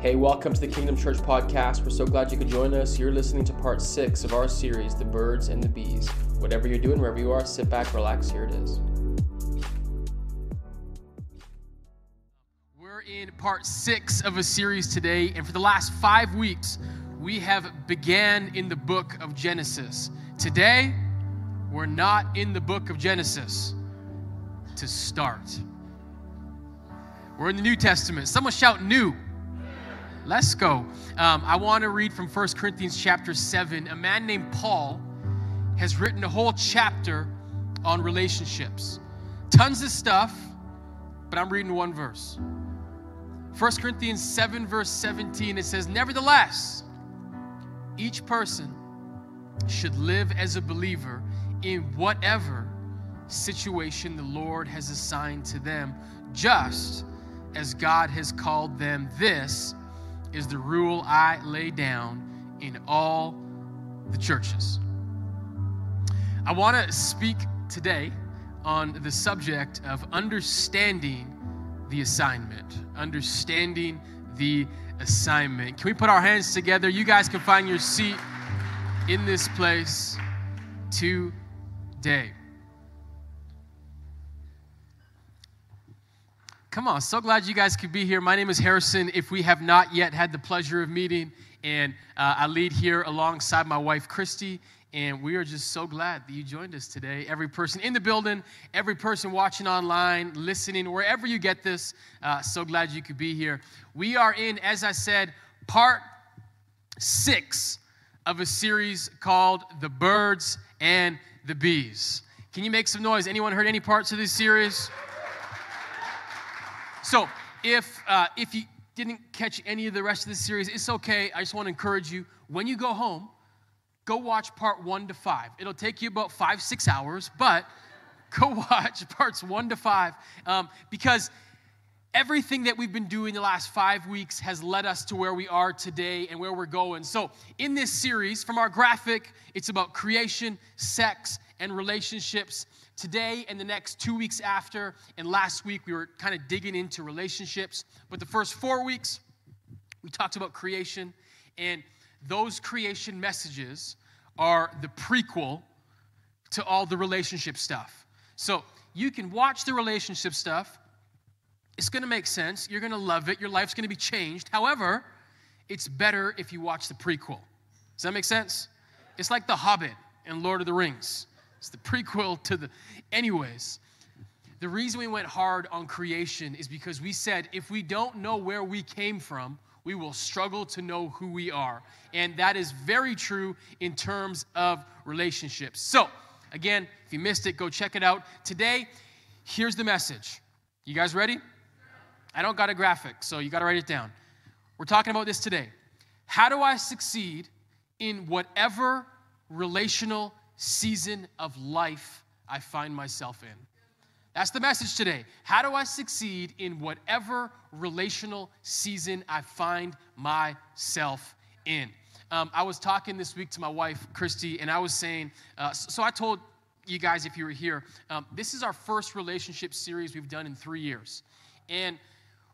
Hey, welcome to the Kingdom Church Podcast. We're so glad you could join us. You're listening to part 6 of our series, The Birds and the Bees. Whatever you're doing, wherever you are, sit back, relax, here it is. We're in part 6 of a series today, and for the last 5 weeks, we have began in the book of Genesis. Today, we're not in the book of Genesis to start. We're in the New Testament. Someone shout new. Let's go. I want to read from 1 Corinthians chapter 7. A man named Paul has written a whole chapter on relationships. Tons of stuff, but I'm reading one verse. 1 Corinthians 7, verse 17, it says, "Nevertheless, each person should live as a believer in whatever situation the Lord has assigned to them, just as God has called them. This is the rule I lay down in all the churches." I want to speak today on the subject of understanding the assignment. Understanding the assignment. Can we put our hands together? You guys can find your seat in this place today. Come on, so glad you guys could be here. My name is Harrison. If we have not yet had the pleasure of meeting, and I lead here alongside my wife, Christy, and we are just so glad that you joined us today. Every person in the building, every person watching online, listening, wherever you get this, so glad you could be here. We are in, as I said, part 6 of a series called The Birds and the Bees. Can you make some noise? Anyone heard any parts of this series? So if you didn't catch any of the rest of this series, it's okay. I just want to encourage you, when you go home, go watch part 1 to 5. It'll take you about 5-6 hours, but go watch parts 1 to 5 because everything that we've been doing the last 5 weeks has led us to where we are today and where we're going. So in this series, from our graphic, it's about creation, sex, and relationships. Today and the next 2 weeks after, and last week we were kind of digging into relationships. But the first 4 weeks, we talked about creation, and those creation messages are the prequel to all the relationship stuff. So you can watch the relationship stuff. It's going to make sense. You're going to love it. Your life's going to be changed. However, it's better if you watch the prequel. Does that make sense? It's like The Hobbit and Lord of the Rings. It's the prequel to the... Anyways, the reason we went hard on creation is because we said, if we don't know where we came from, we will struggle to know who we are. And that is very true in terms of relationships. So, again, if you missed it, go check it out. Today, here's the message. You guys ready? I don't got a graphic, so you got to write it down. We're talking about this today. How do I succeed in whatever relational season of life I find myself in? That's the message today. How do I succeed in whatever relational season I find myself in? I was talking this week to my wife, Christy, and I was saying, so I told you guys, if you were here, this is our first relationship series we've done in 3 years. And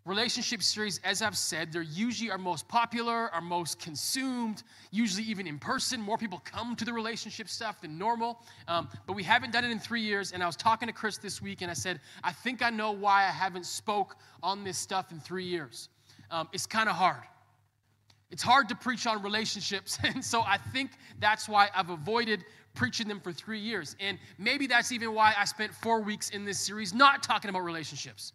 relationship series, as I've said, they're usually our most popular, our most consumed, usually even in person. More people come to the relationship stuff than normal, but we haven't done it in 3 years, and I was talking to Chris this week, and I said, I think I know why I haven't spoke on this stuff in 3 years. It's kind of hard. It's hard to preach on relationships, and so I think that's why I've avoided preaching them for 3 years, and maybe that's even why I spent 4 weeks in this series not talking about relationships.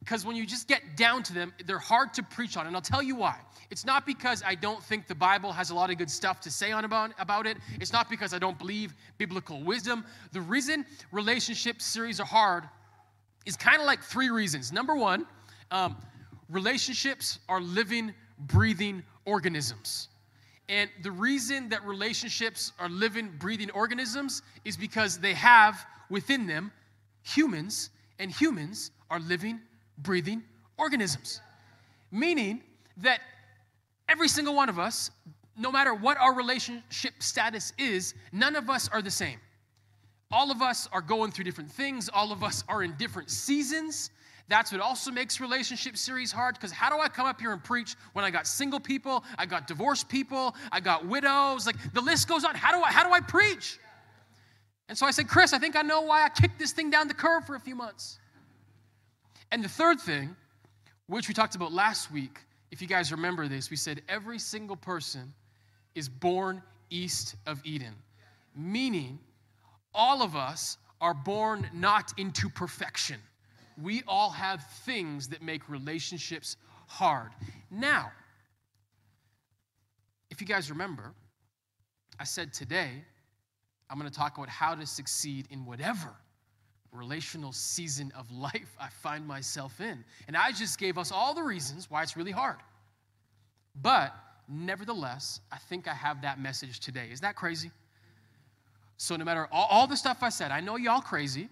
Because when you just get down to them, they're hard to preach on. And I'll tell you why. It's not because I don't think the Bible has a lot of good stuff to say on about it. It's not because I don't believe biblical wisdom. The reason relationship series are hard is kind of like 3 reasons. Number one, relationships are living, breathing organisms. And the reason that relationships are living, breathing organisms is because they have within them humans, and humans are living, breathing organisms, meaning that every single one of us, no matter what our relationship status is, none of us are the same. All of us are going through different things. All of us are in different seasons. That's what also makes relationship series hard, because how do I come up here and preach when I got single people, I got divorced people, I got widows, like the list goes on. How do I preach? And so I said, Chris, I think I know why I kicked this thing down the curb for a few months. And the third thing, which we talked about last week, if you guys remember this, we said every single person is born east of Eden, meaning all of us are born not into perfection. We all have things that make relationships hard. Now, if you guys remember, I said today, I'm going to talk about how to succeed in whatever relational season of life I find myself in. And I just gave us all the reasons why it's really hard. But nevertheless, I think I have that message today. Is that crazy? So no matter all the stuff I said, I know y'all crazy.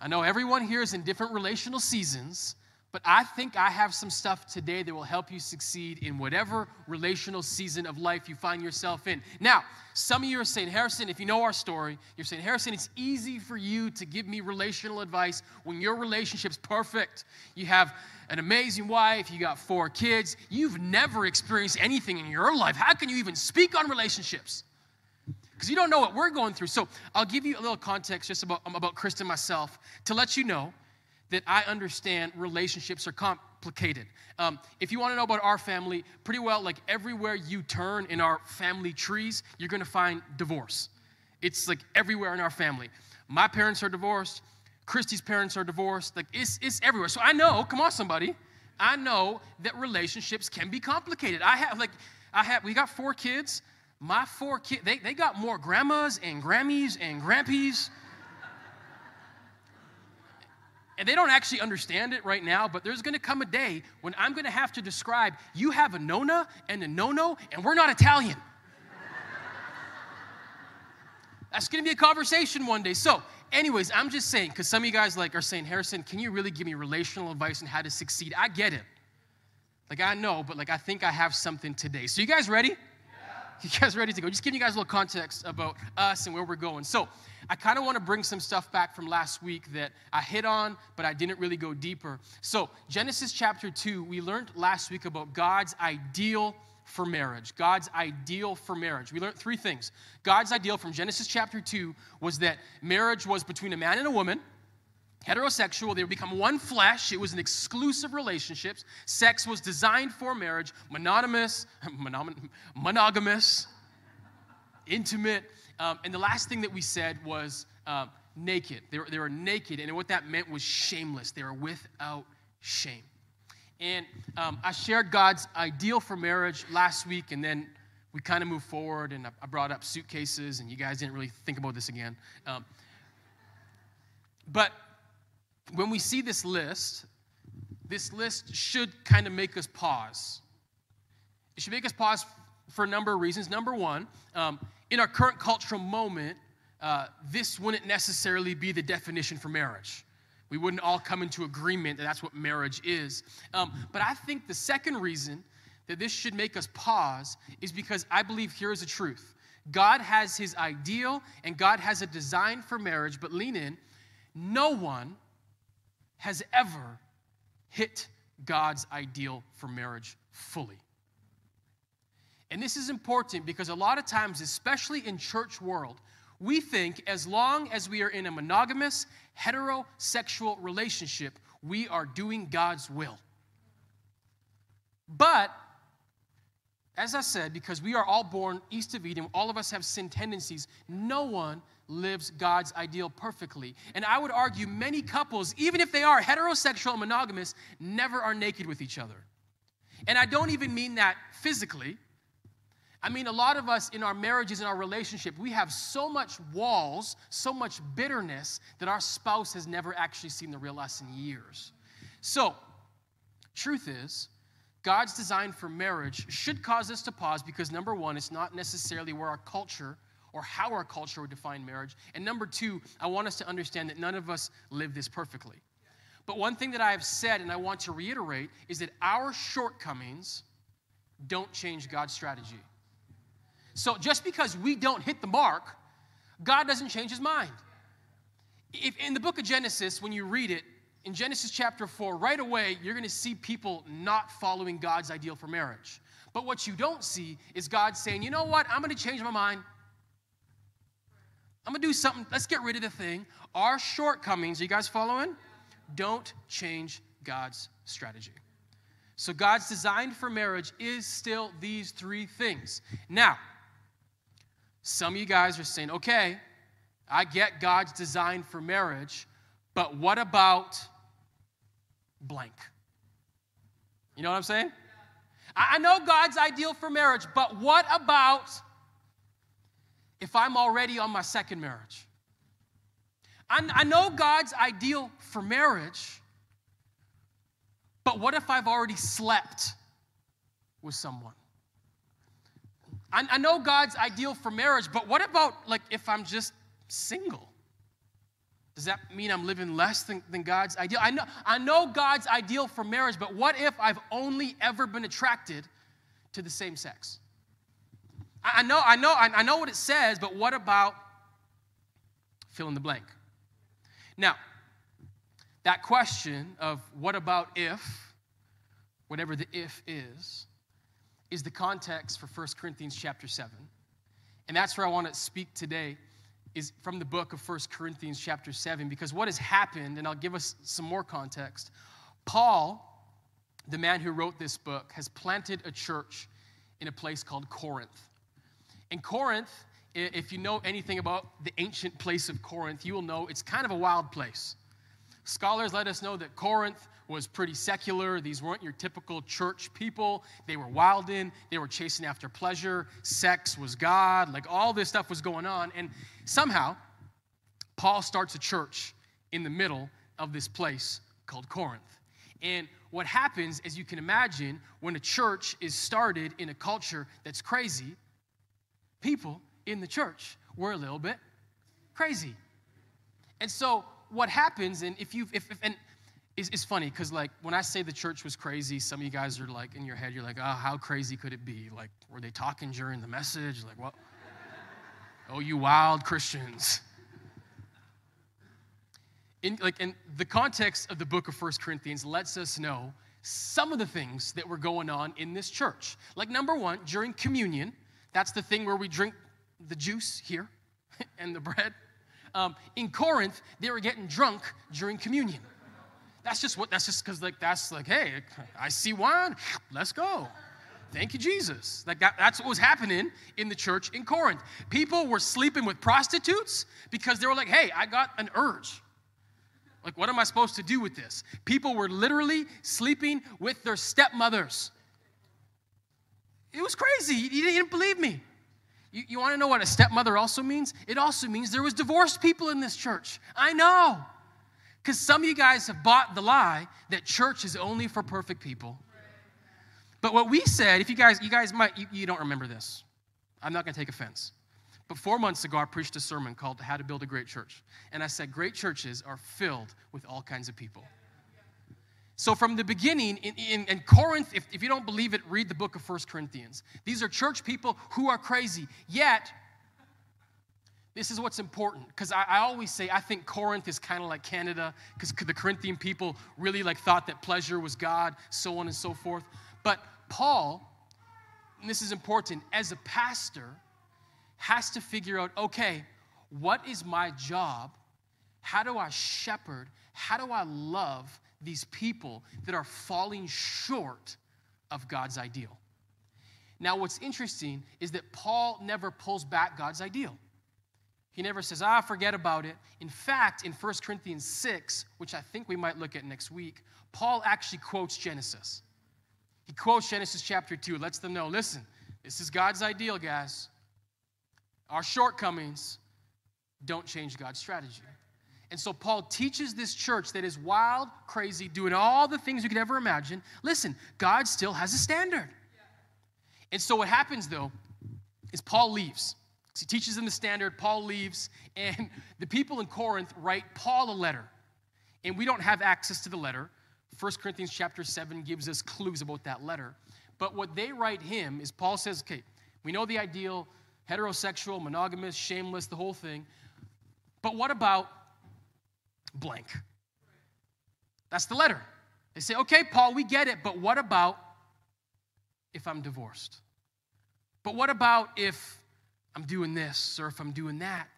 I know everyone here is in different relational seasons, but I think I have some stuff today that will help you succeed in whatever relational season of life you find yourself in. Now, some of you are saying, Harrison, if you know our story, you're saying, Harrison, it's easy for you to give me relational advice when your relationship's perfect. You have an amazing wife, you got 4 kids, you've never experienced anything in your life. How can you even speak on relationships? Because you don't know what we're going through. So I'll give you a little context just about Kristen and myself to let you know that I understand relationships are complicated. If you want to know about our family, pretty well, like everywhere you turn in our family trees, you're going to find divorce. It's like everywhere in our family. My parents are divorced. Christy's parents are divorced. Like it's everywhere. So I know, come on somebody, I know that relationships can be complicated. We got 4 kids. My 4 kids, they got more grandmas and Grammys and grandpies. And they don't actually understand it right now, but there's going to come a day when I'm going to have to describe, you have a nonna and a no-no, and we're not Italian. That's going to be a conversation one day. So anyways, I'm just saying, because some of you guys are saying, Harrison, can you really give me relational advice on how to succeed? I get it. I know, but I think I have something today. So you guys ready? You guys ready to go? Just giving you guys a little context about us and where we're going. So I kind of want to bring some stuff back from last week that I hit on, but I didn't really go deeper. So Genesis chapter 2, we learned last week about God's ideal for marriage. God's ideal for marriage. We learned 3 things. God's ideal from Genesis chapter 2 was that marriage was between a man and a woman, heterosexual, they would become one flesh. It was an exclusive relationship. Sex was designed for marriage, monogamous, intimate. And the last thing that we said was naked. They were naked, and what that meant was shameless. They were without shame. And I shared God's ideal for marriage last week, and then we kind of moved forward, and I brought up suitcases, and you guys didn't really think about this again. But when we see this list should kind of make us pause. It should make us pause for a number of reasons. Number one, in our current cultural moment, this wouldn't necessarily be the definition for marriage. We wouldn't all come into agreement that that's what marriage is. But I think the second reason that this should make us pause is because I believe here is the truth. God has his ideal and God has a design for marriage, but lean in. No one has ever hit God's ideal for marriage fully. And this is important because a lot of times, especially in church world, we think as long as we are in a monogamous, heterosexual relationship, we are doing God's will. But, as I said, because we are all born east of Eden, all of us have sin tendencies, no one lives God's ideal perfectly. And I would argue many couples, even if they are heterosexual and monogamous, never are naked with each other. And I don't even mean that physically. I mean, a lot of us in our marriages, in our relationship, we have so much walls, so much bitterness that our spouse has never actually seen the real us in years. So, truth is, God's design for marriage should cause us to pause because, number one, it's not necessarily where our culture or how our culture would define marriage. And number two, I want us to understand that none of us live this perfectly. But one thing that I have said and I want to reiterate is that our shortcomings don't change God's strategy. So just because we don't hit the mark, God doesn't change his mind. If in the book of Genesis, when you read it, in Genesis chapter 4, right away, you're going to see people not following God's ideal for marriage. But what you don't see is God saying, you know what? I'm going to change my mind. I'm going to do something. Let's get rid of the thing. Our shortcomings, are you guys following? Don't change God's strategy. So God's design for marriage is still these three things. Now, some of you guys are saying, okay, I get God's design for marriage, but what about blank? You know what I'm saying? I know God's ideal for marriage, but what about if I'm already on my second marriage? I know God's ideal for marriage, but what if I've already slept with someone? I know God's ideal for marriage, but what about like if I'm just single? Does that mean I'm living less than God's ideal? I know God's ideal for marriage, but what if I've only ever been attracted to the same sex? I know what it says, but what about fill in the blank? Now, that question of what about if, whatever the if is the context for 1 Corinthians chapter 7. And that's where I want to speak today, is from the book of 1 Corinthians chapter 7, because what has happened, and I'll give us some more context, Paul, the man who wrote this book, has planted a church in a place called Corinth. And Corinth, if you know anything about the ancient place of Corinth, you will know it's kind of a wild place. Scholars let us know that Corinth was pretty secular. These weren't your typical church people. They were wilding. They were chasing after pleasure. Sex was God. Like, all this stuff was going on. And somehow, Paul starts a church in the middle of this place called Corinth. And what happens, as you can imagine, when a church is started in a culture that's crazy, people in the church were a little bit crazy. And so what happens, and it's funny, because like when I say the church was crazy, some of you guys are like, in your head, you're like, oh, how crazy could it be? Like, were they talking during the message? Like, what? Oh, you wild Christians. In the context of the book of 1 Corinthians lets us know some of the things that were going on in this church. Like, number one, during communion, that's the thing where we drink the juice here and the bread. In Corinth, they were getting drunk during communion. That's just because hey, I see wine, let's go. Thank you, Jesus. Like that's what was happening in the church in Corinth. People were sleeping with prostitutes because they were like, hey, I got an urge. Like, what am I supposed to do with this? People were literally sleeping with their stepmothers. It was crazy. You didn't believe me. You want to know what a stepmother also means? It also means there was divorced people in this church. I know. Because some of you guys have bought the lie that church is only for perfect people. But what we said, if you guys don't remember this. I'm not going to take offense. But 4 months ago, I preached a sermon called How to Build a Great Church. And I said, great churches are filled with all kinds of people. So from the beginning, in Corinth, if you don't believe it, read the book of 1 Corinthians. These are church people who are crazy. Yet, this is what's important. Because I always say, I think Corinth is kind of like Canada, because the Corinthian people really like thought that pleasure was God, so on and so forth. But Paul, and this is important, as a pastor, has to figure out, okay, what is my job? How do I shepherd? How do I love these people that are falling short of God's ideal? Now, what's interesting is that Paul never pulls back God's ideal. He never says, forget about it. In fact, in 1 Corinthians 6, which I think we might look at next week, Paul actually quotes Genesis. He quotes Genesis chapter 2, lets them know, listen, this is God's ideal, guys. Our shortcomings don't change God's strategy. And so Paul teaches this church that is wild, crazy, doing all the things you could ever imagine. Listen, God still has a standard. And so what happens, though, is Paul leaves. He teaches them the standard, Paul leaves, and the people in Corinth write Paul a letter. And we don't have access to the letter. 1 Corinthians chapter 7 gives us clues about that letter. But what they write him is Paul says, okay, we know the ideal, heterosexual, monogamous, shameless, the whole thing. But what about blank? That's the letter. They say, okay, Paul, we get it, but what about if I'm divorced? But what about if I'm doing this or if I'm doing that?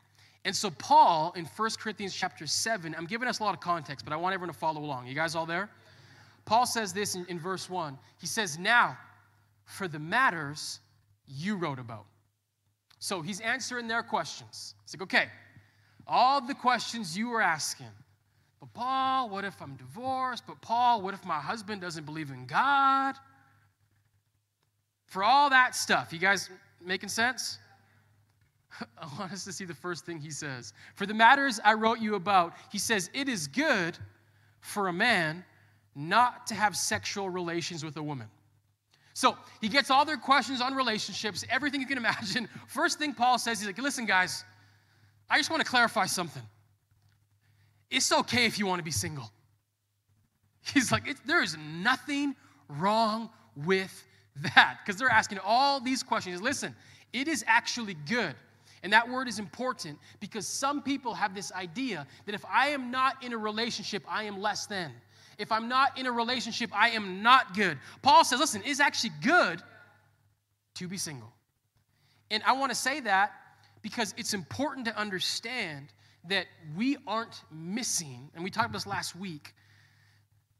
And so Paul, in 1 Corinthians chapter 7, I'm giving us a lot of context, but I want everyone to follow along. You guys all there? Paul says this in verse 1. He says, now, for the matters you wrote about. So he's answering their questions. He's like, okay, all the questions you were asking. But Paul, what if I'm divorced? But Paul, what if my husband doesn't believe in God? For all that stuff, you guys making sense? I want us to see the first thing he says. For the matters I wrote you about, he says, it is good for a man not to have sexual relations with a woman. So he gets all their questions on relationships, everything you can imagine. First thing Paul says, he's like, listen, guys, I just want to clarify something. It's okay if you want to be single. He's like, there is nothing wrong with that. Because they're asking all these questions. Listen, it is actually good. And that word is important because some people have this idea that if I am not in a relationship, I am less than. If I'm not in a relationship, I am not good. Paul says, listen, it's actually good to be single. And I want to say that because it's important to understand that we aren't missing, and we talked about this last week,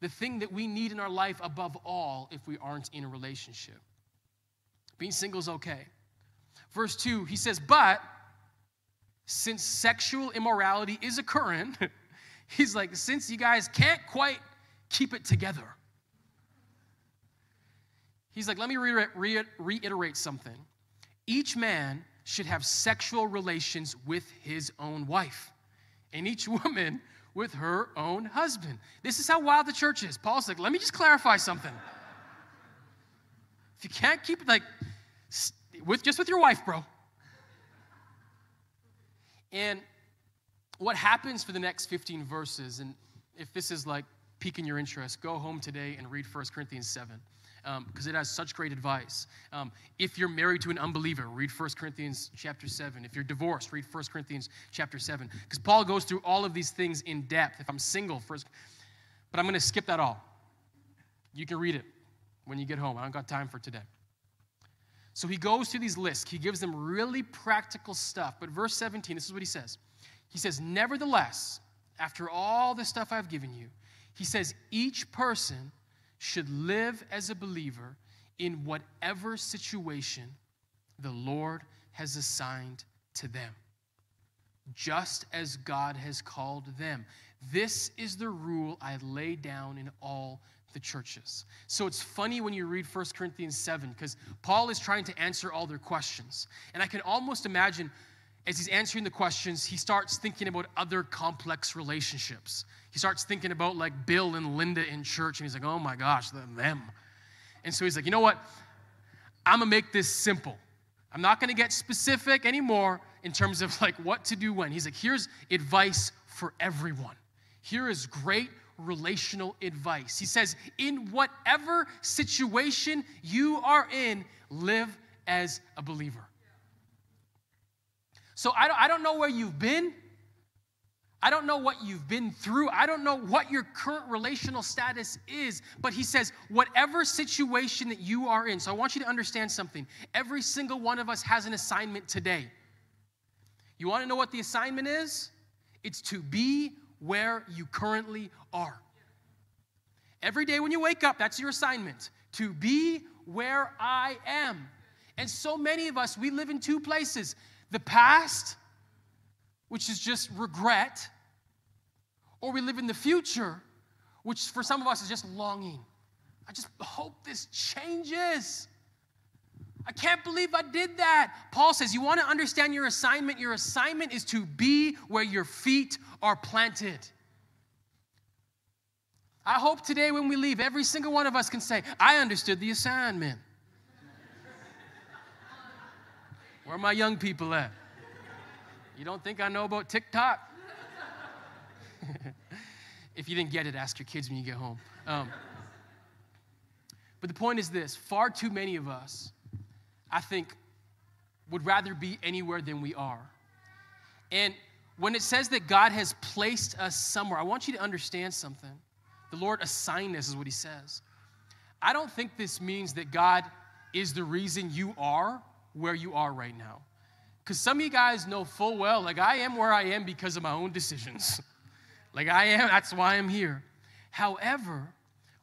the thing that we need in our life above all if we aren't in a relationship. Being single is okay. Verse 2, he says, but since sexual immorality is occurring, he's like, since you guys can't quite keep it together. He's like, let me reiterate something. Each man should have sexual relations with his own wife, and each woman with her own husband. This is how wild the church is. Paul's like, let me just clarify something. If you can't keep it, like, with your wife, bro. And what happens for the next 15 verses, and if this is, like, piquing your interest, go home today and read 1 Corinthians 7. Because it has such great advice. If you're married to an unbeliever, read 1 Corinthians chapter 7. If you're divorced, read 1 Corinthians chapter 7. Because Paul goes through all of these things in depth. If I'm single, but I'm going to skip that all. You can read it when you get home. I don't got time for today. So he goes through these lists. He gives them really practical stuff. But verse 17, this is what he says. He says, nevertheless, after all the stuff I've given you, he says, each person should live as a believer in whatever situation the Lord has assigned to them, just as God has called them. This is the rule I lay down in all the churches. So it's funny when you read 1 Corinthians 7, because Paul is trying to answer all their questions. And I can almost imagine, as he's answering the questions, he starts thinking about other complex relationships. He starts thinking about, like, Bill and Linda in church, and he's like, oh my gosh, them. And so he's like, you know what? I'm going to make this simple. I'm not going to get specific anymore in terms of, like, what to do when. He's like, here's advice for everyone. Here is great relational advice. He says, in whatever situation you are in, live as a believer. So I don't know where you've been. I don't know what you've been through. I don't know what your current relational status is. But he says, whatever situation that you are in. So I want you to understand something. Every single one of us has an assignment today. You want to know what the assignment is? It's to be where you currently are. Every day when you wake up, that's your assignment. To be where I am. And so many of us, we live in two places. The past, which is just regret, or we live in the future, which for some of us is just longing. I just hope this changes. I can't believe I did that. Paul says, you want to understand your assignment? Your assignment is to be where your feet are planted. I hope today when we leave, every single one of us can say, I understood the assignment. Where are my young people at? You don't think I know about TikTok? If you didn't get it, ask your kids when you get home. But the point is this. Far too many of us, I think, would rather be anywhere than we are. And when it says that God has placed us somewhere, I want you to understand something. The Lord assigned this, is what he says. I don't think this means that God is the reason you are where you are right now. Because some of you guys know full well, like, I am where I am because of my own decisions. Like, I am, that's why I'm here. However,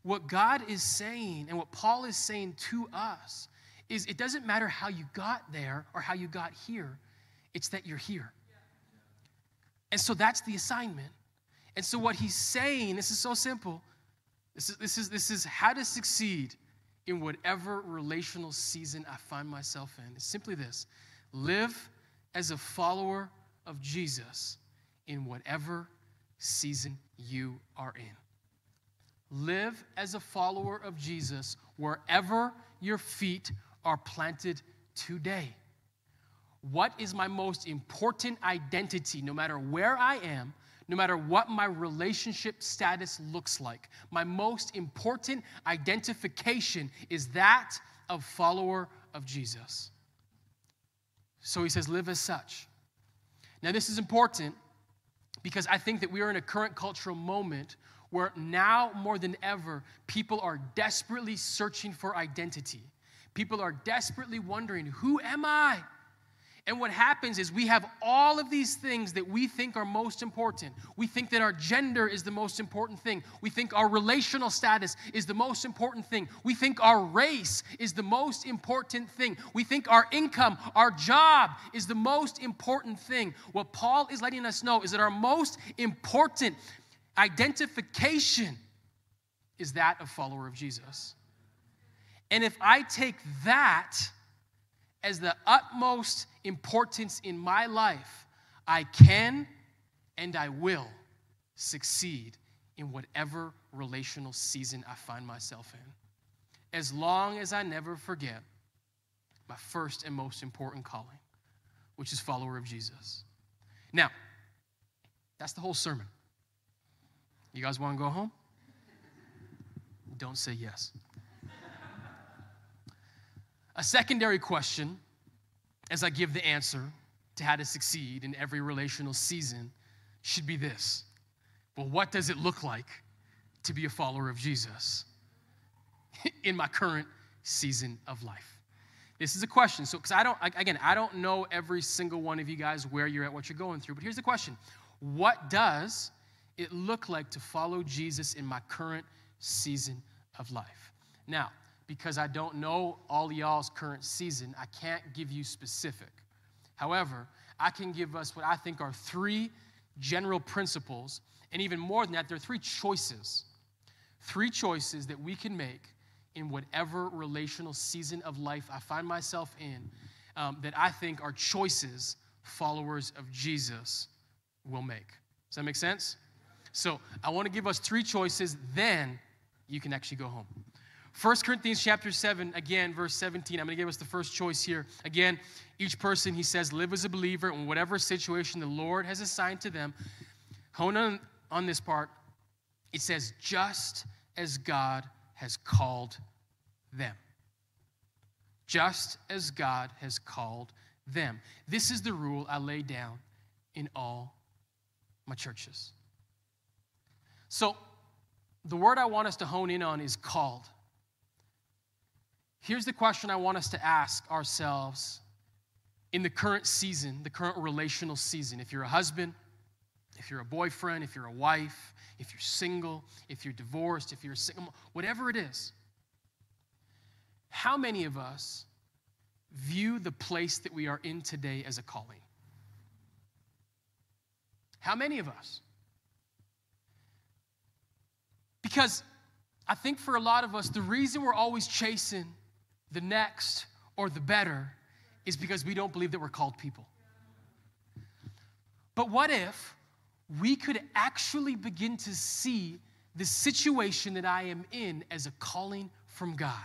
what God is saying and what Paul is saying to us is it doesn't matter how you got there or how you got here. It's that you're here. And so that's the assignment. And so what he's saying, this is so simple. This is how to succeed in whatever relational season I find myself in. It's simply this: live as a follower of Jesus in whatever season you are in. Live as a follower of Jesus wherever your feet are planted today. What is my most important identity, no matter where I am? No matter what my relationship status looks like, my most important identification is that of follower of Jesus. So he says, live as such. Now, this is important because I think that we are in a current cultural moment where now more than ever, people are desperately searching for identity. People are desperately wondering, who am I? And what happens is we have all of these things that we think are most important. We think that our gender is the most important thing. We think our relational status is the most important thing. We think our race is the most important thing. We think our income, our job is the most important thing. What Paul is letting us know is that our most important identification is that of follower of Jesus. And if I take that as the utmost importance in my life, I can and I will succeed in whatever relational season I find myself in, as long as I never forget my first and most important calling, which is follower of Jesus. Now, that's the whole sermon. You guys want to go home? Don't say yes. A secondary question, as I give the answer to how to succeed in every relational season, should be this: well, what does it look like to be a follower of Jesus in my current season of life? This is a question. So, because I don't know every single one of you guys where you're at, what you're going through, but here's the question: what does it look like to follow Jesus in my current season of life? Now, because I don't know all y'all's current season, I can't give you specific. However, I can give us what I think are three general principles, and even more than that, there are three choices. Three choices that we can make in whatever relational season of life I find myself in, that I think are choices followers of Jesus will make. Does that make sense? So I want to give us three choices, then you can actually go home. 1 Corinthians chapter 7, again, verse 17. I'm going to give us the first choice here. Again, each person, he says, live as a believer in whatever situation the Lord has assigned to them. Hone on this part. It says, just as God has called them. Just as God has called them. This is the rule I lay down in all my churches. So the word I want us to hone in on is called. Here's the question I want us to ask ourselves in the current season, the current relational season. If you're a husband, if you're a boyfriend, if you're a wife, if you're single, if you're divorced, if you're a single, whatever it is, how many of us view the place that we are in today as a calling? How many of us? Because I think for a lot of us, the reason we're always chasing the next or the better is because we don't believe that we're called people. But what if we could actually begin to see the situation that I am in as a calling from God?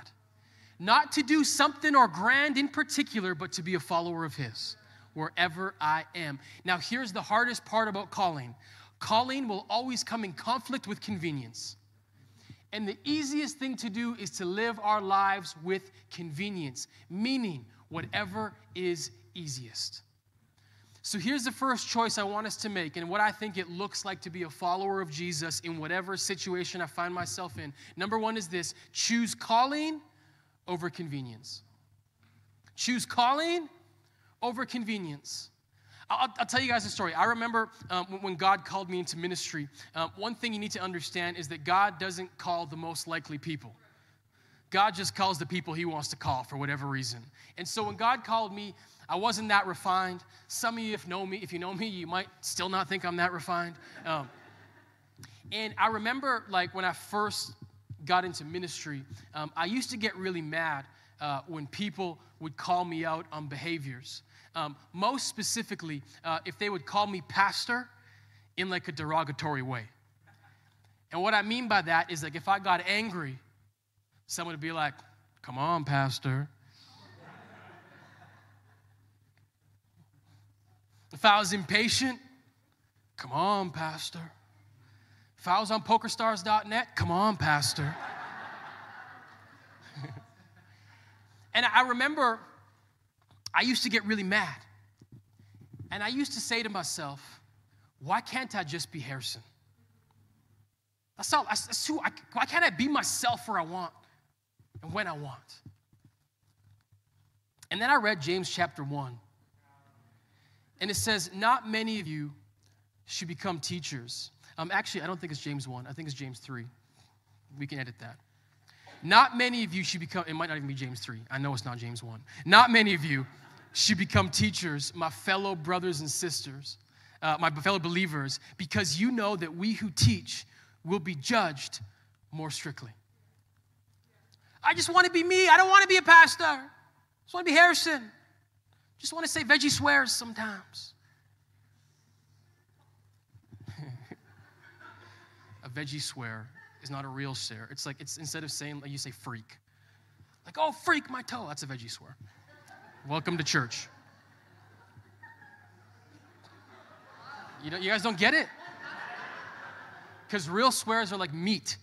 Not to do something or grand in particular, but to be a follower of His wherever I am. Now, here's the hardest part about calling. Calling will always come in conflict with convenience. And the easiest thing to do is to live our lives with convenience, meaning whatever is easiest. So here's the first choice I want us to make, and what I think it looks like to be a follower of Jesus in whatever situation I find myself in. Number one is this: choose calling over convenience. Choose calling over convenience. I'll tell you guys a story. I remember when God called me into ministry, one thing you need to understand is that God doesn't call the most likely people. God just calls the people he wants to call for whatever reason. And so when God called me, I wasn't that refined. Some of you, if you know me, you might still not think I'm that refined. And I remember, like, when I first got into ministry, I used to get really mad when people would call me out on behaviors. Most specifically, if they would call me pastor in, like, a derogatory way. And what I mean by that is, like, if I got angry, someone would be like, "Come on, pastor." If I was impatient, "Come on, pastor." If I was on PokerStars.net, "Come on, pastor." And I remember I used to get really mad. And I used to say to myself, why can't I just be Harrison? Why can't I be myself where I want and when I want? And then I read James chapter 1. And it says, not many of you should become teachers. Actually, I don't think it's James 1. I think it's James 3. We can edit that. Not many of you should become, it might not even be James 3. I know it's not James 1. Not many of you should become teachers, my fellow brothers and sisters, my fellow believers, because you know that we who teach will be judged more strictly. I just want to be me. I don't want to be a pastor. I just want to be Harrison. Just want to say veggie swears sometimes. A veggie swear is not a real swear. It's like, it's instead of saying, like, you say freak. Like, oh, freak my toe. That's a veggie swear. Welcome to church. You guys don't get it? Because real swears are like meat.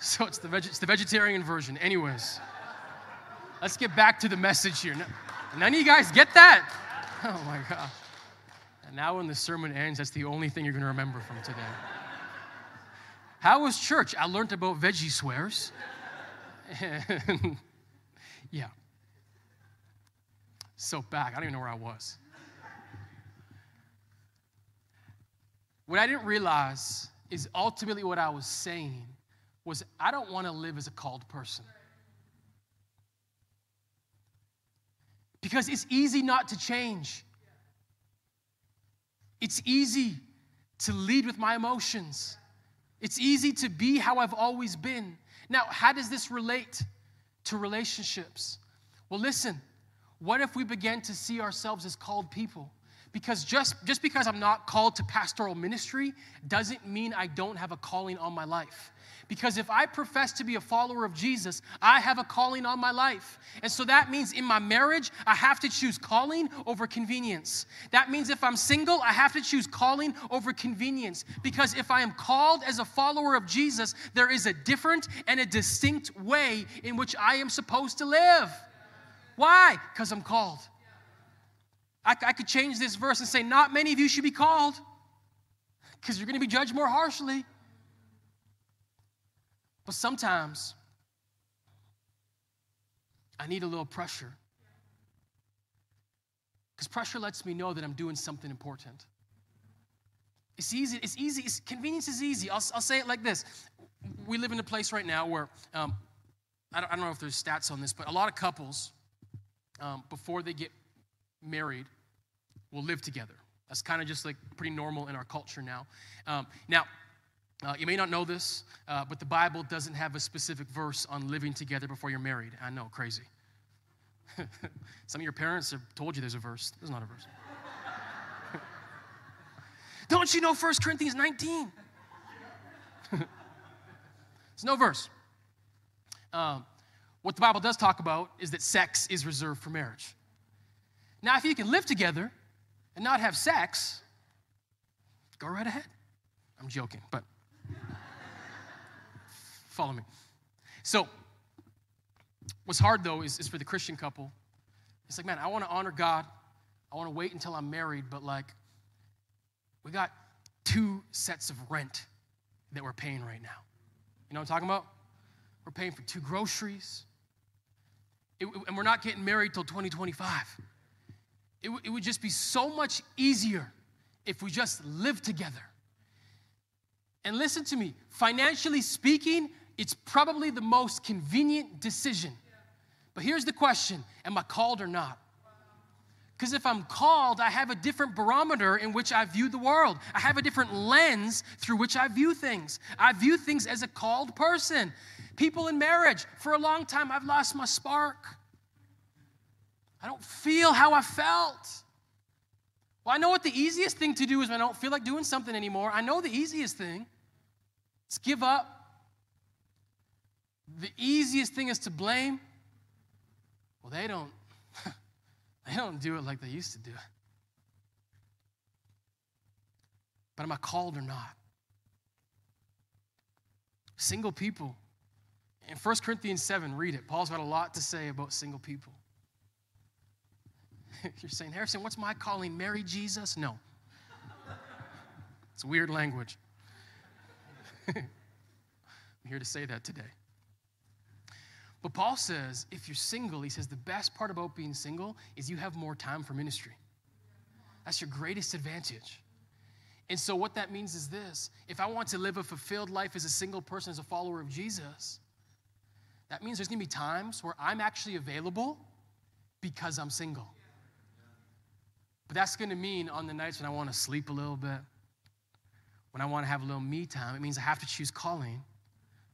So it's the vegetarian version. Anyways, let's get back to the message here. None of you guys get that? Oh, my God. And now when the sermon ends, that's the only thing you're going to remember from today. How was church? I learned about veggie swears. And yeah. So back. I don't even know where I was. What I didn't realize is ultimately what I was saying was, I don't want to live as a called person. Because it's easy not to change. It's easy to lead with my emotions. It's easy to be how I've always been. Now, how does this relate to relationships? Well, listen, what if we began to see ourselves as called people? Because just because I'm not called to pastoral ministry doesn't mean I don't have a calling on my life. Because if I profess to be a follower of Jesus, I have a calling on my life. And so that means in my marriage, I have to choose calling over convenience. That means if I'm single, I have to choose calling over convenience. Because if I am called as a follower of Jesus, there is a different and a distinct way in which I am supposed to live. Why? Because I'm called. I could change this verse and say, not many of you should be called, because you're going to be judged more harshly. But sometimes I need a little pressure, because pressure lets me know that I'm doing something important. It's easy. Convenience is easy. I'll say it like this. We live in a place right now where, I don't know if there's stats on this, but a lot of couples, before they get married, will live together. That's kind of just like pretty normal in our culture now. You may not know this, but the Bible doesn't have a specific verse on living together before you're married. I know, crazy. Some of your parents have told you there's a verse. There's not a verse. Don't you know 1 Corinthians 19? There's no verse. What the Bible does talk about is that sex is reserved for marriage. Now, if you can live together and not have sex, go right ahead. I'm joking, but follow me. So what's hard, though, is for the Christian couple. It's like, man, I want to honor God I want to wait until I'm married, but like, we got 2 sets of rent that we're paying right now. You know what I'm talking about? We're paying for 2 groceries. And we're not getting married till 2025. It would just be so much easier if we just lived together. And listen to me, financially speaking, it's probably the most convenient decision. But here's the question, am I called or not? Because if I'm called, I have a different barometer in which I view the world. I have a different lens through which I view things. I view things as a called person. People in marriage, for a long time, I've lost my spark. I don't feel how I felt. Well, I know what the easiest thing to do is when I don't feel like doing something anymore. I know the easiest thing is give up. The easiest thing is to blame. Well, they don't do it like they used to do it. But am I called or not? Single people. In 1 Corinthians 7, read it. Paul's got a lot to say about single people. You're saying, Harrison, what's my calling? Marry Jesus? No. It's weird language. I'm here to say that today. But Paul says, if you're single, he says the best part about being single is you have more time for ministry. That's your greatest advantage. And so what that means is this. If I want to live a fulfilled life as a single person, as a follower of Jesus, that means there's going to be times where I'm actually available because I'm single. But that's going to mean on the nights when I want to sleep a little bit, when I want to have a little me time, it means I have to choose calling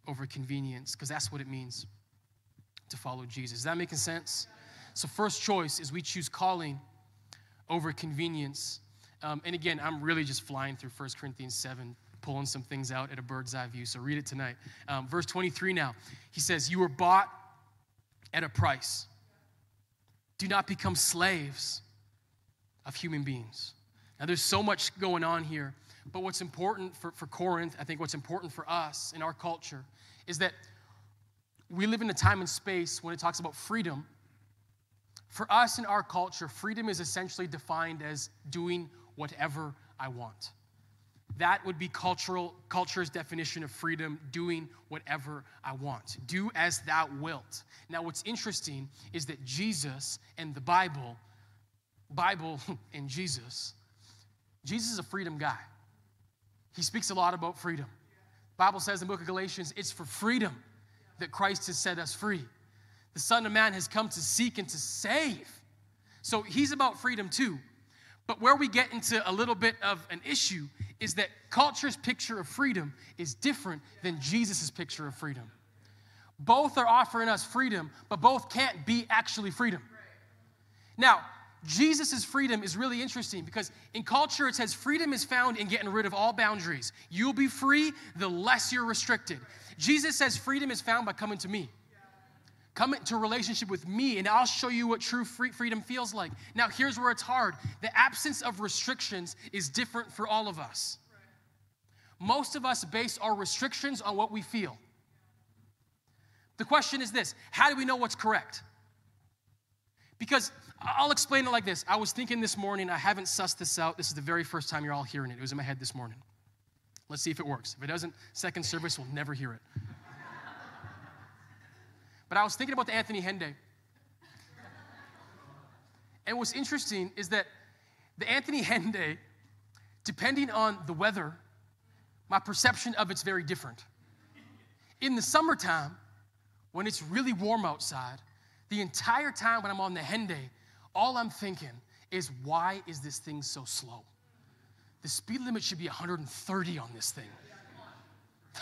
over convenience, because that's what it means to follow Jesus. Is that making sense? So first choice is we choose calling over convenience. And again, I'm really just flying through 1 Corinthians 7, pulling some things out at a bird's eye view, so read it tonight. Verse 23 now, he says, you were bought at a price. Do not become slaves of human beings. Now, there's so much going on here, but what's important for Corinth, I think what's important for us in our culture, is that we live in a time and space when it talks about freedom. For us in our culture, freedom is essentially defined as doing whatever I want. That would be culture's definition of freedom, doing whatever I want. Do as thou wilt. Now, what's interesting is that Jesus and the Bible and Jesus is a freedom guy. He speaks a lot about freedom. The Bible says in the book of Galatians, it's for freedom that Christ has set us free. The Son of Man has come to seek and to save. So he's about freedom too. But where we get into a little bit of an issue is that culture's picture of freedom is different than Jesus' picture of freedom. Both are offering us freedom, but both can't be actually freedom. Now, Jesus' freedom is really interesting because in culture it says freedom is found in getting rid of all boundaries. You'll be free the less you're restricted. Jesus says freedom is found by coming to me. Come into a relationship with me, and I'll show you what true freedom feels like. Now, here's where it's hard. The absence of restrictions is different for all of us. Most of us base our restrictions on what we feel. The question is this: how do we know what's correct? Because I'll explain it like this. I was thinking this morning, I haven't sussed this out. This is the very first time you're all hearing it. It was in my head this morning. Let's see if it works. If it doesn't, second service, we'll never hear it. But I was thinking about the Anthony Henday. And what's interesting is that the Anthony Henday, depending on the weather, my perception of it's very different. In the summertime, when it's really warm outside, the entire time when I'm on the Henday, all I'm thinking is, why is this thing so slow? The speed limit should be 130 on this thing.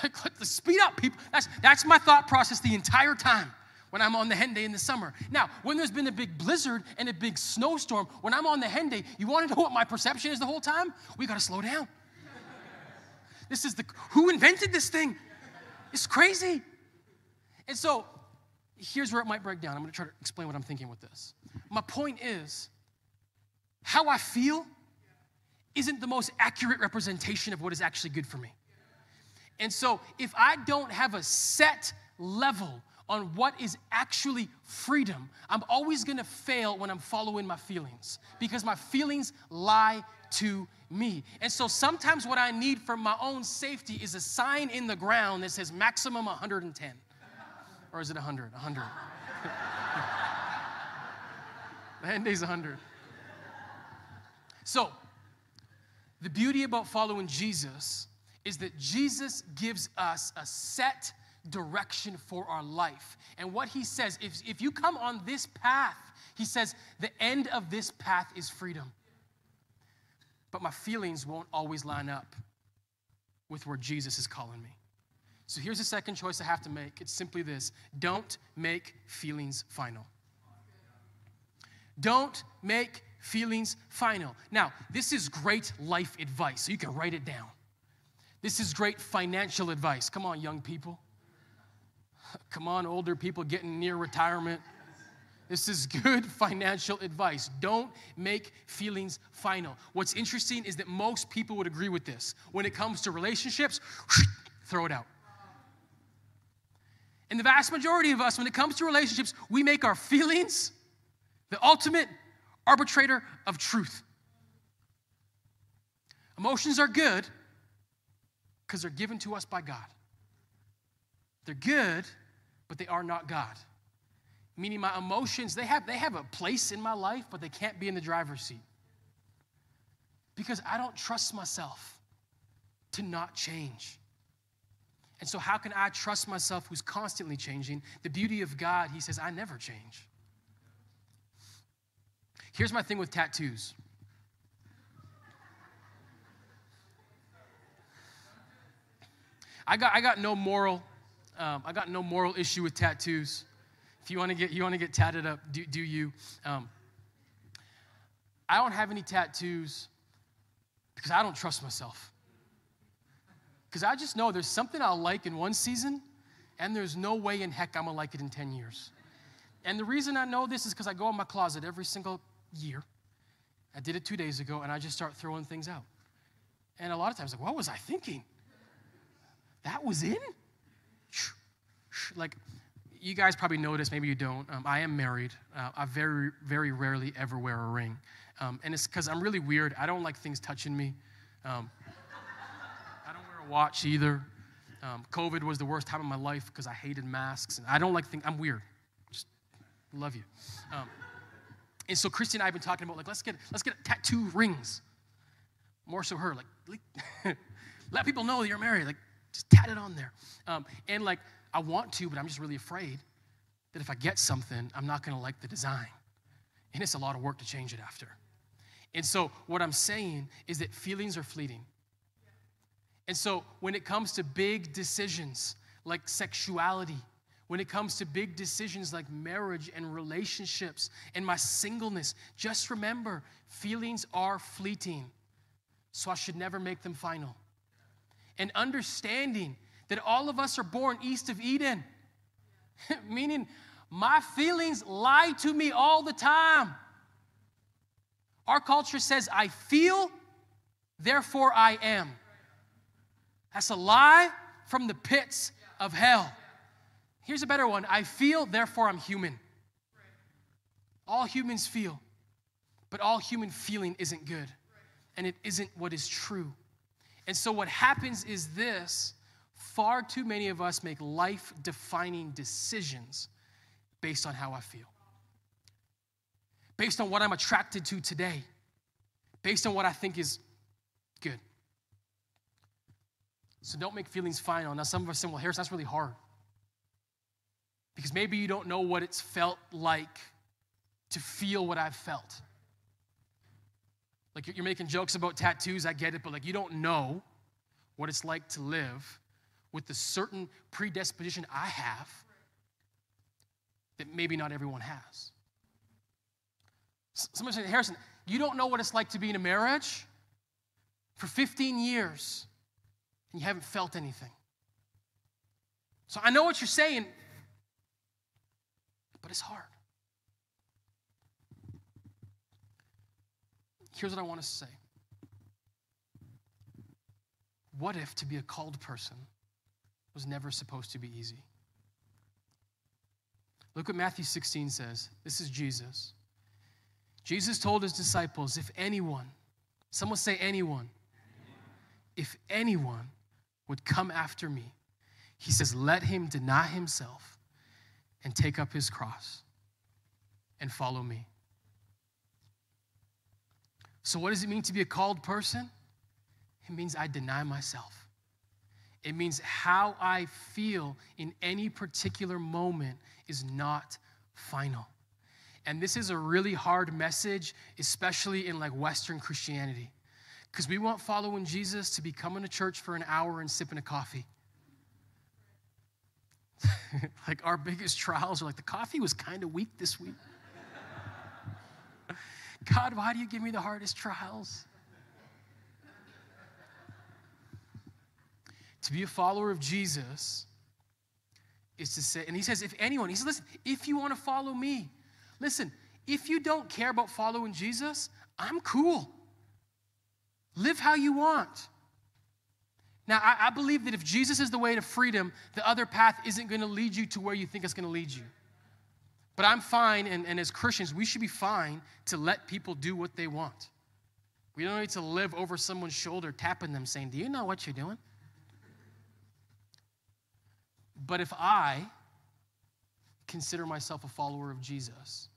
Like, let's speed up, people. That's my thought process the entire time when I'm on the Henday in the summer. Now, when there's been a big blizzard and a big snowstorm, when I'm on the Henday, you want to know what my perception is the whole time? We got to slow down. This is who invented this thing? It's crazy. And so here's where it might break down. I'm going to try to explain what I'm thinking with this. My point is, how I feel isn't the most accurate representation of what is actually good for me. And so if I don't have a set level on what is actually freedom, I'm always gonna fail when I'm following my feelings, because my feelings lie to me. And so sometimes what I need for my own safety is a sign in the ground that says maximum 110. Or is it 100? 100. The end day's 100. So the beauty about following Jesus is that Jesus gives us a set direction for our life. And what he says, if you come on this path, he says, the end of this path is freedom. But my feelings won't always line up with where Jesus is calling me. So here's the second choice I have to make. It's simply this: don't make feelings final. Don't make feelings final. Now, this is great life advice, so you can write it down. This is great financial advice. Come on, young people. Come on, older people getting near retirement. This is good financial advice. Don't make feelings final. What's interesting is that most people would agree with this. When it comes to relationships, throw it out. And the vast majority of us, when it comes to relationships, we make our feelings the ultimate arbitrator of truth. Emotions are good because they're given to us by God. They're good, but they are not God. Meaning my emotions, they have a place in my life, but they can't be in the driver's seat. Because I don't trust myself to not change. And so how can I trust myself who's constantly changing? The beauty of God, he says, I never change. Here's my thing with tattoos. I got no moral issue with tattoos. If you want to get tatted up, do you? I don't have any tattoos because I don't trust myself. Because I just know there's something I'll like in one season, and there's no way in heck I'm gonna like it in 10 years. And the reason I know this is because I go in my closet every single year. I did it 2 days ago, and I just start throwing things out. And a lot of times, like, what was I thinking? That was in? Like, you guys probably notice, maybe you don't. I am married. I very, very rarely ever wear a ring. And it's because I'm really weird. I don't like things touching me. I don't wear a watch either. COVID was the worst time of my life because I hated masks. And I don't like things. I'm weird. Just love you. And so Christy and I have been talking about, like, let's get tattoo rings. More so her. Like let people know that you're married. Like, just tat it on there. And, like, I want to, but I'm just really afraid that if I get something, I'm not going to like the design. And it's a lot of work to change it after. And so what I'm saying is that feelings are fleeting. And so when it comes to big decisions like sexuality, when it comes to big decisions like marriage and relationships and my singleness, just remember, feelings are fleeting. So I should never make them final. And understanding that all of us are born east of Eden. Meaning, my feelings lie to me all the time. Our culture says, I feel, therefore I am. That's a lie from the pits of hell. Here's a better one. I feel, therefore I'm human. All humans feel, but all human feeling isn't good, and it isn't what is true. And so what happens is this. Far too many of us make life-defining decisions based on how I feel, based on what I'm attracted to today, based on what I think is good. So don't make feelings final. Now, some of us say, well, Harris, that's really hard, because maybe you don't know what it's felt like to feel what I've felt. Like, you're making jokes about tattoos, I get it, but, like, you don't know what it's like to live with the certain predisposition I have that maybe not everyone has. Somebody said, Harrison, you don't know what it's like to be in a marriage for 15 years and you haven't felt anything. So I know what you're saying, but it's hard. Here's what I want to say. What if to be a called person was never supposed to be easy? Look what Matthew 16 says. This is Jesus. Jesus told his disciples, if anyone, someone say anyone, if anyone would come after me, he says, let him deny himself and take up his cross and follow me. So what does it mean to be a called person? It means I deny myself. It means how I feel in any particular moment is not final. And this is a really hard message, especially in like Western Christianity, because we want following Jesus to be coming to church for an hour and sipping a coffee. Like our biggest trials are like, the coffee was kind of weak this week. God, why do you give me the hardest trials? To be a follower of Jesus is to say, and he says, if anyone, he says, listen, if you want to follow me, listen, if you don't care about following Jesus, I'm cool. Live how you want. Now, I believe that if Jesus is the way to freedom, the other path isn't going to lead you to where you think it's going to lead you. But I'm fine, and as Christians, we should be fine to let people do what they want. We don't need to live over someone's shoulder, tapping them, saying, do you know what you're doing? But if I consider myself a follower of Jesus,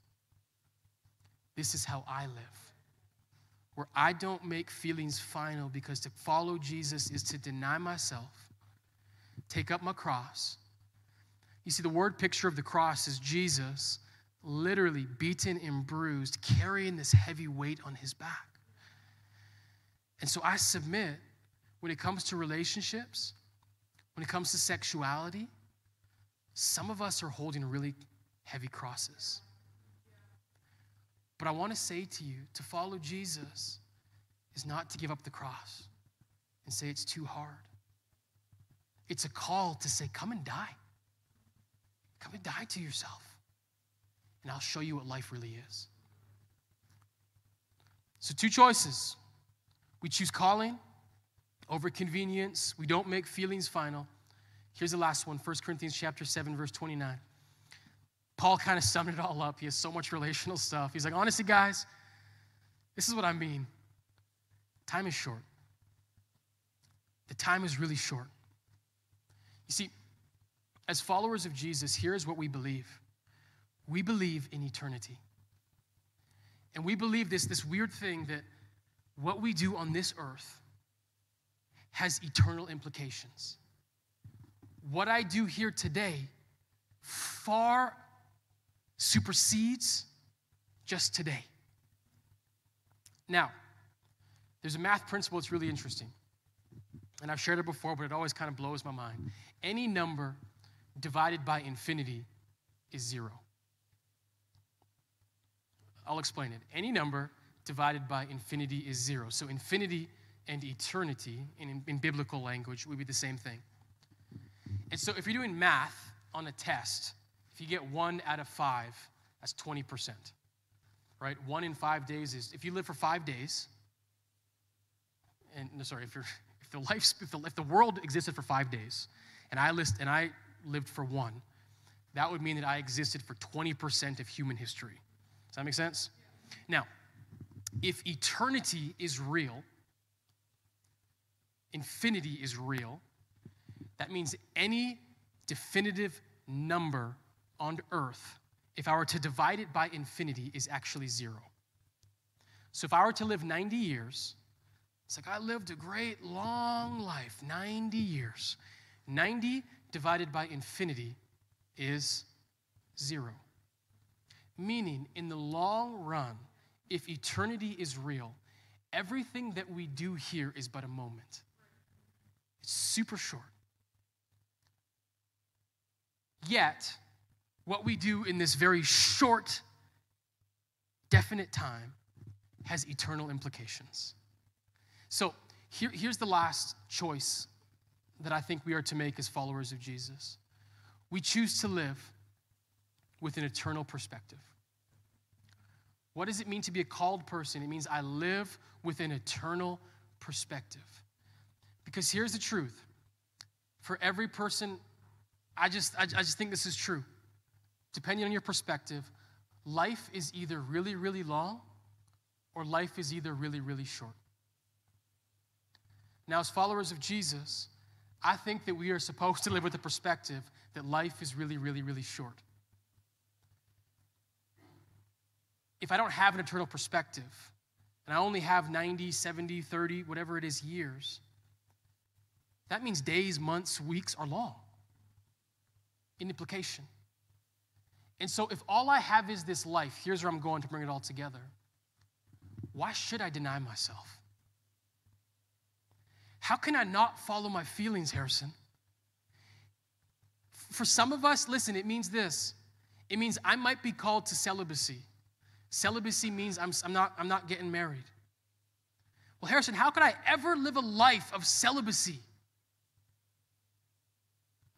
this is how I live, where I don't make feelings final, because to follow Jesus is to deny myself, take up my cross. You see, the word picture of the cross is Jesus literally beaten and bruised, carrying this heavy weight on his back. And so I submit when it comes to relationships, when it comes to sexuality, some of us are holding really heavy crosses. But I want to say to you, to follow Jesus is not to give up the cross and say it's too hard. It's a call to say, come and die. Come and die to yourself, and I'll show you what life really is. So two choices. We choose calling over convenience. We don't make feelings final. Here's the last one, 1 Corinthians chapter 7, verse 29. Paul kind of summed it all up. He has so much relational stuff. He's like, honestly, guys, this is what I mean. Time is short. The time is really short. You see, as followers of Jesus, here's what we believe. We believe in eternity. And we believe this weird thing that what we do on this earth has eternal implications. What I do here today far supersedes just today. Now, there's a math principle that's really interesting. And I've shared it before, but it always kind of blows my mind. Any number divided by infinity is zero. I'll explain it. Any number divided by infinity is zero. So infinity and eternity, in biblical language, would be the same thing. And so if you're doing math on a test, if you get 1 out of 5, that's 20%, right? 1 in 5 days is, if you live for 5 days, and no, sorry, if the world existed for 5 days, and I lived for 1, that would mean that I existed for 20% of human history. Does that make sense? Now, if eternity is real, infinity is real, that means any definitive number on earth, if I were to divide it by infinity, is actually zero. So if I were to live 90 years, it's like I lived a great long life, 90 years. 90 divided by infinity is zero. Meaning, in the long run, if eternity is real, everything that we do here is but a moment. It's super short. Yet, what we do in this very short, definite time has eternal implications. So here's the last choice that I think we are to make as followers of Jesus. We choose to live with an eternal perspective. What does it mean to be a called person? It means I live with an eternal perspective. Because here's the truth. For every person, I just think this is true. depending on your perspective, life is either really, really long or life is either really, really short. Now, as followers of Jesus, I think that we are supposed to live with the perspective that life is really, really, really short. If I don't have an eternal perspective, and I only have 90, 70, 30, whatever it is, years, that means days, months, weeks are long in implication. And so if all I have is this life, here's where I'm going to bring it all together. Why should I deny myself? How can I not follow my feelings, Harrison? For some of us, listen, it means this. It means I might be called to celibacy. Celibacy means I'm not getting married. Well, Harrison, how could I ever live a life of celibacy?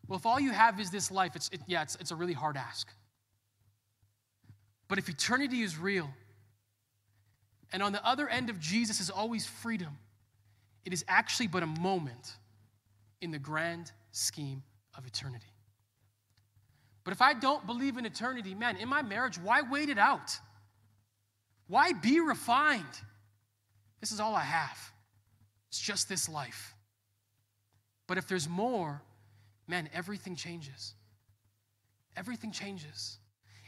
Well, if all you have is this life, it's a really hard ask. But if eternity is real, and on the other end of Jesus is always freedom, it is actually but a moment in the grand scheme of eternity. But if I don't believe in eternity, man, in my marriage, why wait it out? Why be refined? This is all I have. It's just this life. But if there's more, man, everything changes. Everything changes.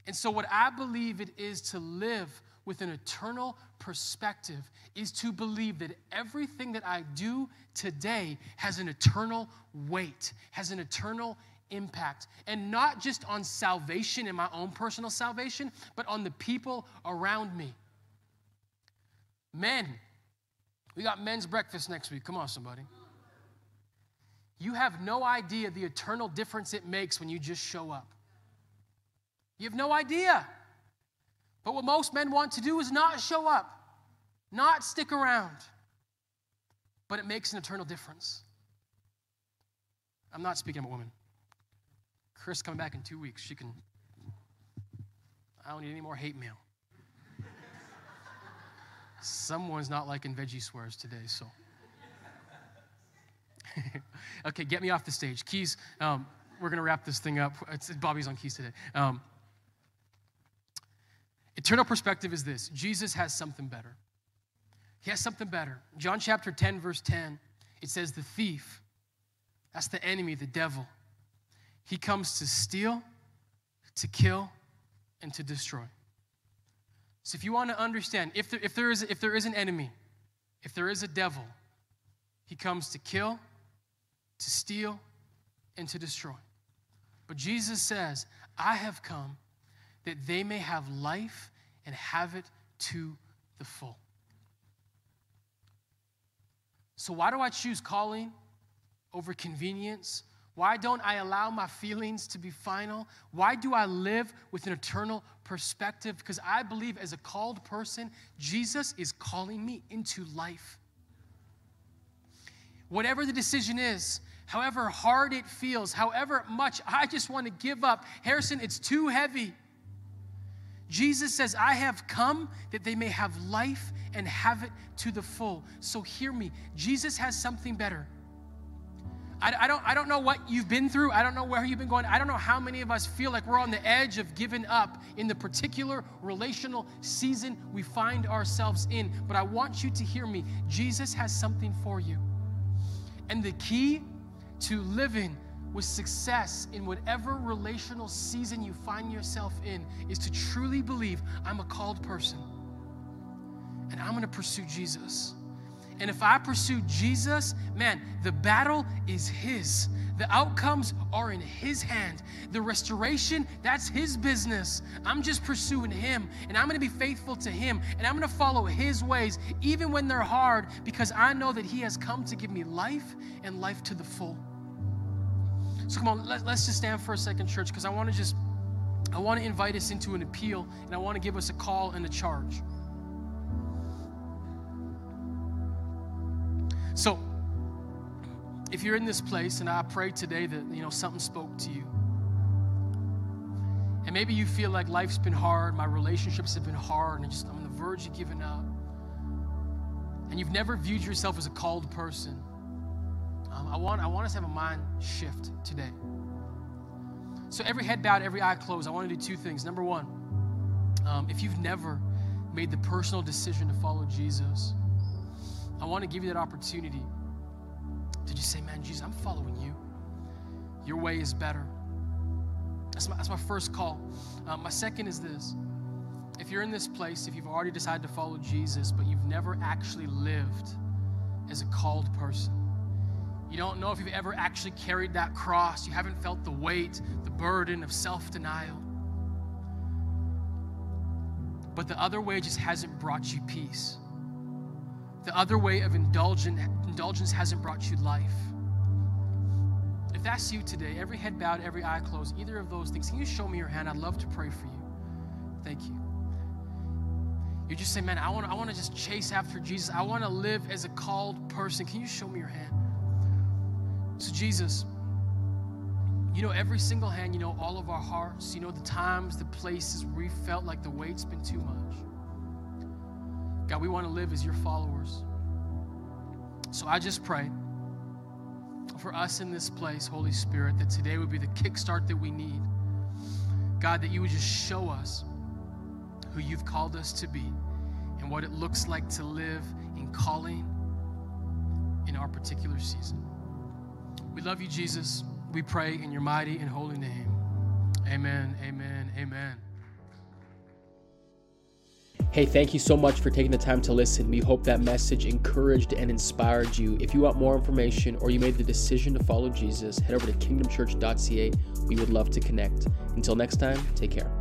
And so what I believe it is to live with an eternal perspective is to believe that everything that I do today has an eternal weight, has an eternal impact, and not just on salvation and my own personal salvation, but on the people around me. Men, we got men's breakfast next week. Come on, somebody. You have no idea the eternal difference it makes when you just show up. You have no idea. But what most men want to do is not show up, not stick around. But it makes an eternal difference. I'm not speaking about women. Chris coming back in 2 weeks. She can, I don't need any more hate mail. Someone's not liking veggie swears today, so. Okay, get me off the stage. Keys, we're going to wrap this thing up. Bobby's on keys today. Eternal perspective is this. Jesus has something better. He has something better. John chapter 10, verse 10, it says the thief, that's the enemy, the devil, he comes to steal, to kill, and to destroy. So if you want to understand, if there is an enemy, if there is a devil, he comes to kill, to steal, and to destroy. But Jesus says, I have come that they may have life and have it to the full. So why do I choose calling over convenience? Why don't I allow my feelings to be final? Why do I live with an eternal perspective? Because I believe as a called person, Jesus is calling me into life. Whatever the decision is, however hard it feels, however much I just want to give up, Harrison, it's too heavy. Jesus says, I have come that they may have life and have it to the full. So hear me, Jesus has something better. I don't know what you've been through. I don't know where you've been going. I don't know how many of us feel like we're on the edge of giving up in the particular relational season we find ourselves in. But I want you to hear me. Jesus has something for you. And the key to living with success in whatever relational season you find yourself in is to truly believe I'm a called person. And I'm going to pursue Jesus. And if I pursue Jesus, man, the battle is his. The outcomes are in his hand. The restoration, that's his business. I'm just pursuing him, and I'm going to be faithful to him, and I'm going to follow his ways, even when they're hard, because I know that he has come to give me life and life to the full. So come on, let's just stand for a second, church, because I want to invite us into an appeal, and I want to give us a call and a charge. So, if you're in this place, and I pray today that, you know, something spoke to you. And maybe you feel like life's been hard, my relationships have been hard, and I'm on the verge of giving up. And you've never viewed yourself as a called person. I want us to have a mind shift today. So every head bowed, every eye closed, I want to do two things. Number one, if you've never made the personal decision to follow Jesus, I want to give you that opportunity to just say, man, Jesus, I'm following you. Your way is better. That's my first call. My second is this. If you're in this place, if you've already decided to follow Jesus, but you've never actually lived as a called person, you don't know if you've ever actually carried that cross, you haven't felt the weight, the burden of self-denial, but the other way just hasn't brought you peace. The other way of indulgence hasn't brought you life. If that's you today, every head bowed, every eye closed, either of those things, can you show me your hand? I'd love to pray for you. Thank you. You just say, man, I want to just chase after Jesus. I want to live as a called person. Can you show me your hand? So Jesus, you know every single hand, you know all of our hearts, you know the times, the places we felt like the weight's been too much. God, we want to live as your followers. So I just pray for us in this place, Holy Spirit, that today would be the kickstart that we need. God, that you would just show us who you've called us to be and what it looks like to live in calling in our particular season. We love you, Jesus. We pray in your mighty and holy name. Amen, amen, amen. Hey, thank you so much for taking the time to listen. We hope that message encouraged and inspired you. If you want more information or you made the decision to follow Jesus, head over to kingdomchurch.ca. We would love to connect. Until next time, take care.